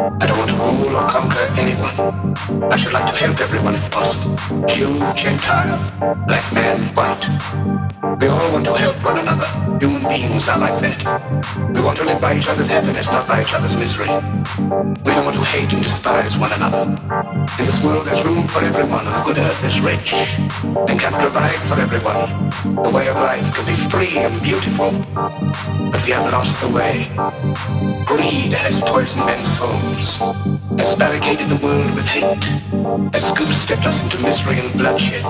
I don't want to rule or conquer anyone. I should like to help everyone if possible. Jew, Gentile, black man, white. We all want to help one another. Human beings are like that. We want to live by each other's happiness, not by each other's misery. We don't want to hate and despise one another. In this world there's room for everyone. The good earth is rich and can provide for everyone. The way of life can be free and beautiful. But we have lost the way. Greed has poisoned men's souls, has barricaded the world with hate, has goose-stepped us into misery and bloodshed.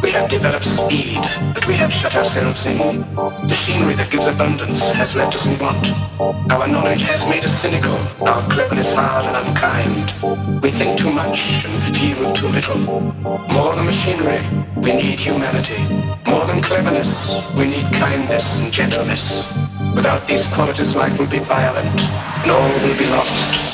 We have developed speed, but we have shut ourselves in. Machinery that gives abundance has left us in want. Our knowledge has made us cynical, our cleverness hard and unkind. We think too much and feel too little. More than machinery, we need humanity. More than cleverness, we need kindness and gentleness. Without these qualities, life will be violent, and all will be lost.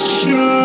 Sure.